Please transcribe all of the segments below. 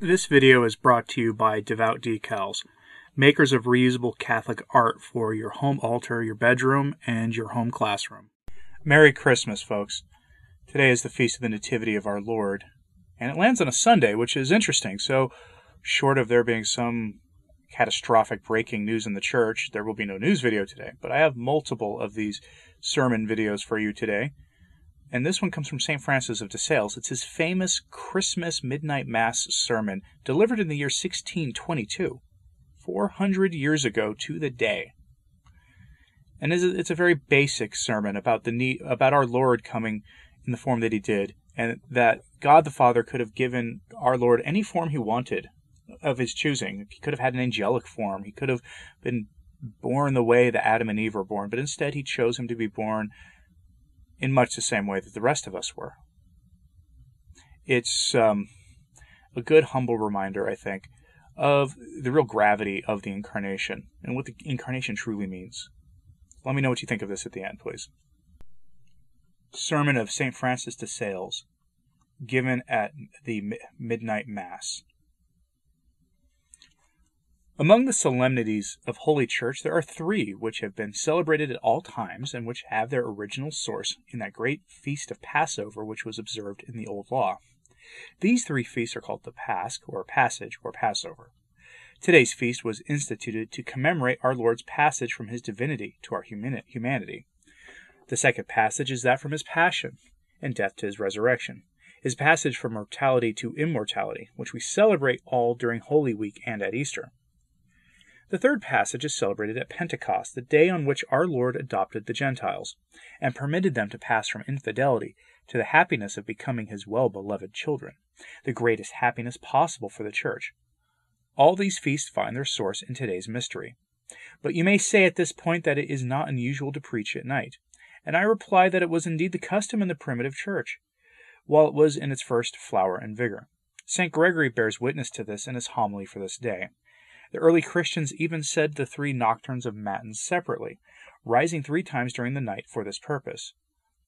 This video is brought to you by Devout Decals, makers of reusable Catholic art for your home altar, your bedroom, and your home classroom. Merry Christmas, folks. Today is the Feast of the Nativity of our Lord, and it lands on a Sunday, which is interesting. So, short of there being some catastrophic breaking news in the church, there will be no news video today. But I have multiple of these sermon videos for you today. And this one comes from St. Francis of De Sales. It's his famous Christmas Midnight Mass sermon, delivered in the year 1622, 400 years ago to the day. And it's a very basic sermon about our Lord coming in the form that he did, and that God the Father could have given our Lord any form he wanted of his choosing. He could have had an angelic form. He could have been born the way that Adam and Eve were born, but instead he chose him to be born in much the same way that the rest of us were. It's a good, humble reminder, I think, of the real gravity of the Incarnation and what the Incarnation truly means. Let me know what you think of this at the end, please. Sermon of St. Francis de Sales, given at the Midnight Mass. Among the solemnities of Holy Church, there are three which have been celebrated at all times and which have their original source in that great feast of Passover which was observed in the Old Law. These three feasts are called the Pasch, or Passage, or Passover. Today's feast was instituted to commemorate our Lord's passage from his divinity to our humanity. The second passage is that from his passion and death to his resurrection, his passage from mortality to immortality, which we celebrate all during Holy Week and at Easter. The third passage is celebrated at Pentecost, the day on which our Lord adopted the Gentiles, and permitted them to pass from infidelity to the happiness of becoming his well-beloved children, the greatest happiness possible for the Church. All these feasts find their source in today's mystery. But you may say at this point that it is not unusual to preach at night, and I reply that it was indeed the custom in the primitive Church, while it was in its first flower and vigor. St. Gregory bears witness to this in his homily for this day. The early Christians even said the three nocturnes of Matins separately, rising three times during the night for this purpose.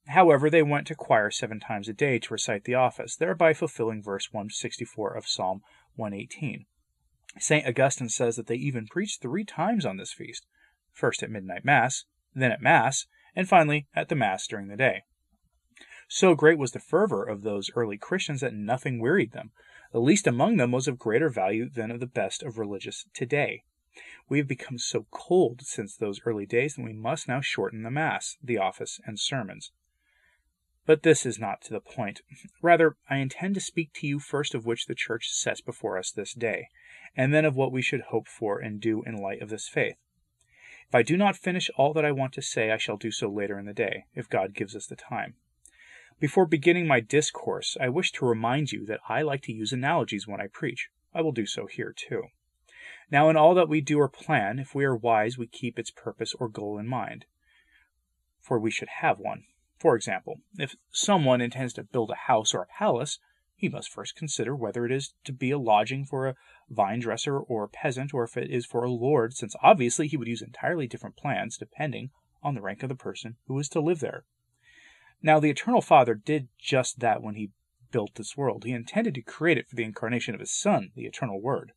However, they went to choir 7 times a day to recite the office, thereby fulfilling verse 164 of Psalm 118. St. Augustine says that they even preached 3 times on this feast, first at midnight Mass, then at Mass, and finally at the Mass during the day. So great was the fervor of those early Christians that nothing wearied them. The least among them was of greater value than of the best of religious today. We have become so cold since those early days that we must now shorten the Mass, the office, and sermons. But this is not to the point. Rather, I intend to speak to you first of which the Church sets before us this day, and then of what we should hope for and do in light of this faith. If I do not finish all that I want to say, I shall do so later in the day, if God gives us the time. Before beginning my discourse, I wish to remind you that I like to use analogies when I preach. I will do so here, too. Now, in all that we do or plan, if we are wise, we keep its purpose or goal in mind, for we should have one. For example, if someone intends to build a house or a palace, he must first consider whether it is to be a lodging for a vine-dresser or a peasant, or if it is for a lord, since obviously he would use entirely different plans depending on the rank of the person who is to live there. Now, the Eternal Father did just that when he built this world. He intended to create it for the incarnation of his Son, the Eternal Word.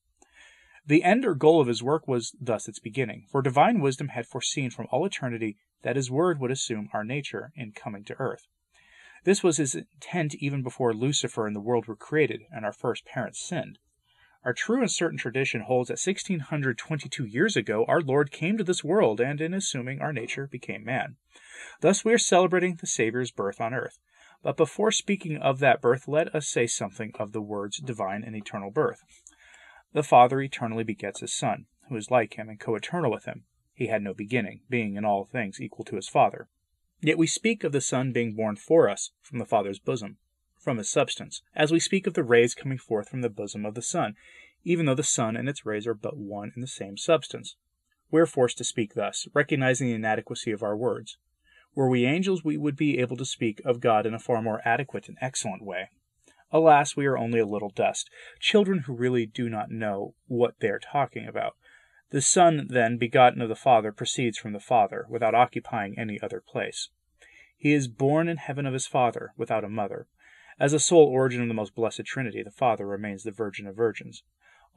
The end or goal of his work was thus its beginning, for divine wisdom had foreseen from all eternity that his Word would assume our nature in coming to earth. This was his intent even before Lucifer and the world were created and our first parents sinned. Our true and certain tradition holds that 1622 years ago, our Lord came to this world and, in assuming our nature, became man. Thus, we are celebrating the Savior's birth on earth. But before speaking of that birth, let us say something of the words divine and eternal birth. The Father eternally begets his Son, who is like him and co-eternal with him. He had no beginning, being in all things equal to his Father. Yet we speak of the Son being born for us from the Father's bosom, from his substance, as we speak of the rays coming forth from the bosom of the sun, even though the sun and its rays are but one and the same substance. We are forced to speak thus, recognizing the inadequacy of our words. Were we angels, we would be able to speak of God in a far more adequate and excellent way. Alas, we are only a little dust, children who really do not know what they are talking about. The Son, then, begotten of the Father, proceeds from the Father, without occupying any other place. He is born in heaven of his Father, without a mother. As the sole origin of the most blessed Trinity, the Father remains the Virgin of Virgins.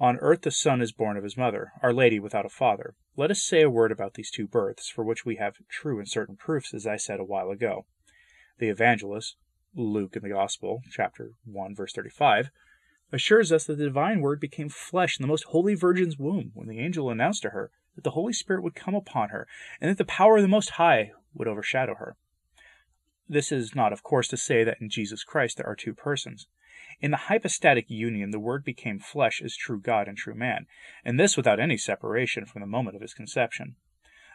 On earth the Son is born of his mother, Our Lady without a father. Let us say a word about these two births, for which we have true and certain proofs, as I said a while ago. The Evangelist, Luke in the Gospel, chapter 1, verse 35, assures us that the divine word became flesh in the most holy Virgin's womb when the angel announced to her that the Holy Spirit would come upon her, and that the power of the Most High would overshadow her. This is not, of course, to say that in Jesus Christ there are two persons. In the hypostatic union, the Word became flesh as true God and true man, and this without any separation from the moment of his conception.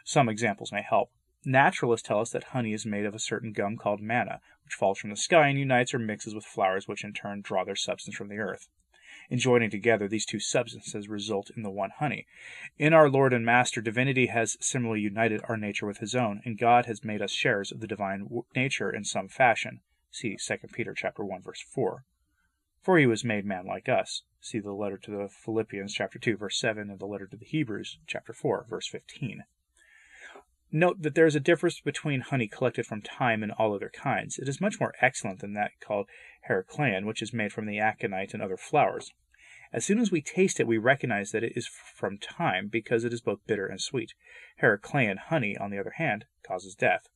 Some examples may help. Naturalists tell us that honey is made of a certain gum called manna, which falls from the sky and unites or mixes with flowers, which in turn draw their substance from the earth. In joining together, these two substances result in the one honey. In our Lord and Master, divinity has similarly united our nature with his own, and God has made us sharers of the divine nature in some fashion. See 2 Peter chapter 1, verse 4. For he was made man like us. See the letter to the Philippians chapter 2, verse 7, and the letter to the Hebrews chapter 4, verse 15. Note that there is a difference between honey collected from thyme and all other kinds. It is much more excellent than that called Heraclean, which is made from the aconite and other flowers. As soon as we taste it, we recognize that it is from thyme, because it is both bitter and sweet. Heraclean honey, on the other hand, causes death.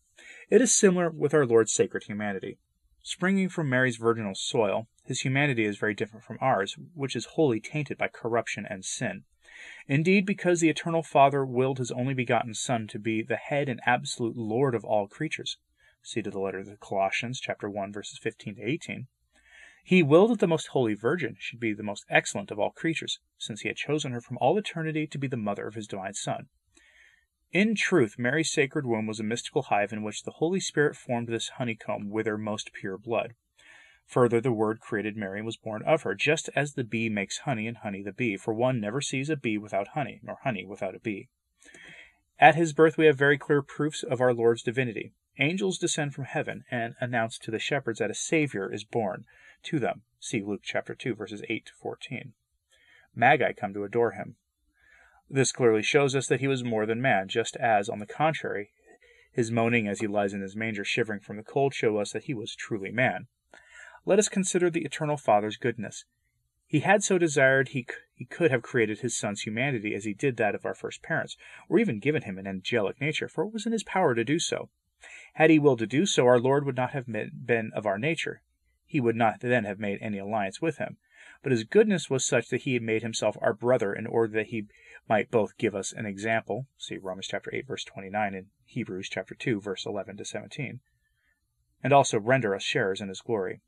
It is similar with our Lord's sacred humanity. Springing from Mary's virginal soil, his humanity is very different from ours, which is wholly tainted by corruption and sin. Indeed, because the Eternal Father willed his only begotten Son to be the head and absolute Lord of all creatures, see to the letter to the Colossians, chapter 1, verses 15 to 18, he willed that the Most Holy Virgin should be the most excellent of all creatures, since he had chosen her from all eternity to be the mother of his divine Son. In truth, Mary's sacred womb was a mystical hive in which the Holy Spirit formed this honeycomb with her most pure blood. Further, the Word created Mary and was born of her, just as the bee makes honey and honey the bee, for one never sees a bee without honey, nor honey without a bee. At his birth we have very clear proofs of our Lord's divinity. Angels descend from heaven and announce to the shepherds that a Savior is born to them. See Luke chapter 2, verses 8 to 14. Magi come to adore him. This clearly shows us that he was more than man, just as, on the contrary, his moaning as he lies in his manger shivering from the cold show us that he was truly man. Let us consider the Eternal Father's goodness. He had so desired he could have created his Son's humanity as he did that of our first parents, or even given him an angelic nature, for it was in his power to do so. Had he willed to do so, our Lord would not have been of our nature. He would not then have made any alliance with him. But his goodness was such that he had made himself our brother in order that he might both give us an example, see Romans chapter 8, verse 29, and Hebrews chapter 2, verse 11 to 17, and also render us sharers in his glory.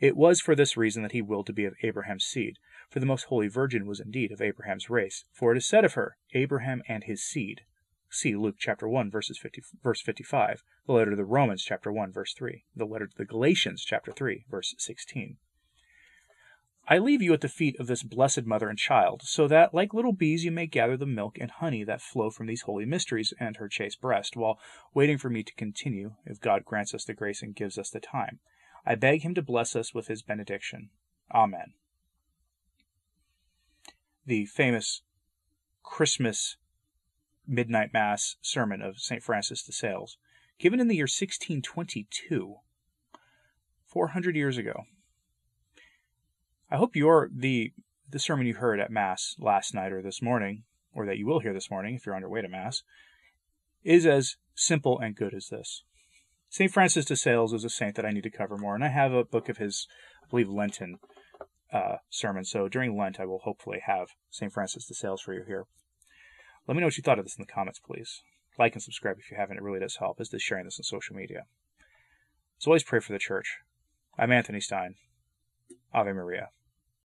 It was for this reason that he willed to be of Abraham's seed, for the Most Holy Virgin was indeed of Abraham's race, for it is said of her, Abraham and his seed. See Luke chapter 1, verse 55, the letter to the Romans chapter 1, verse 3, the letter to the Galatians chapter 3, verse 16. I leave you at the feet of this blessed mother and child, so that, like little bees, you may gather the milk and honey that flow from these holy mysteries and her chaste breast, while waiting for me to continue, if God grants us the grace and gives us the time. I beg him to bless us with his benediction. Amen. The famous Christmas Midnight Mass sermon of St. Francis de Sales, given in the year 1622, 400 years ago. I hope the sermon you heard at Mass last night or this morning, or that you will hear this morning if you're on your way to Mass, is as simple and good as this. St. Francis de Sales is a saint that I need to cover more, and I have a book of his, I believe, Lenten sermons, so during Lent I will hopefully have St. Francis de Sales for you here. Let me know what you thought of this in the comments, please. Like and subscribe if you haven't, it really does help, as does sharing this on social media. As always, pray for the Church. I'm Anthony Stein. Ave Maria.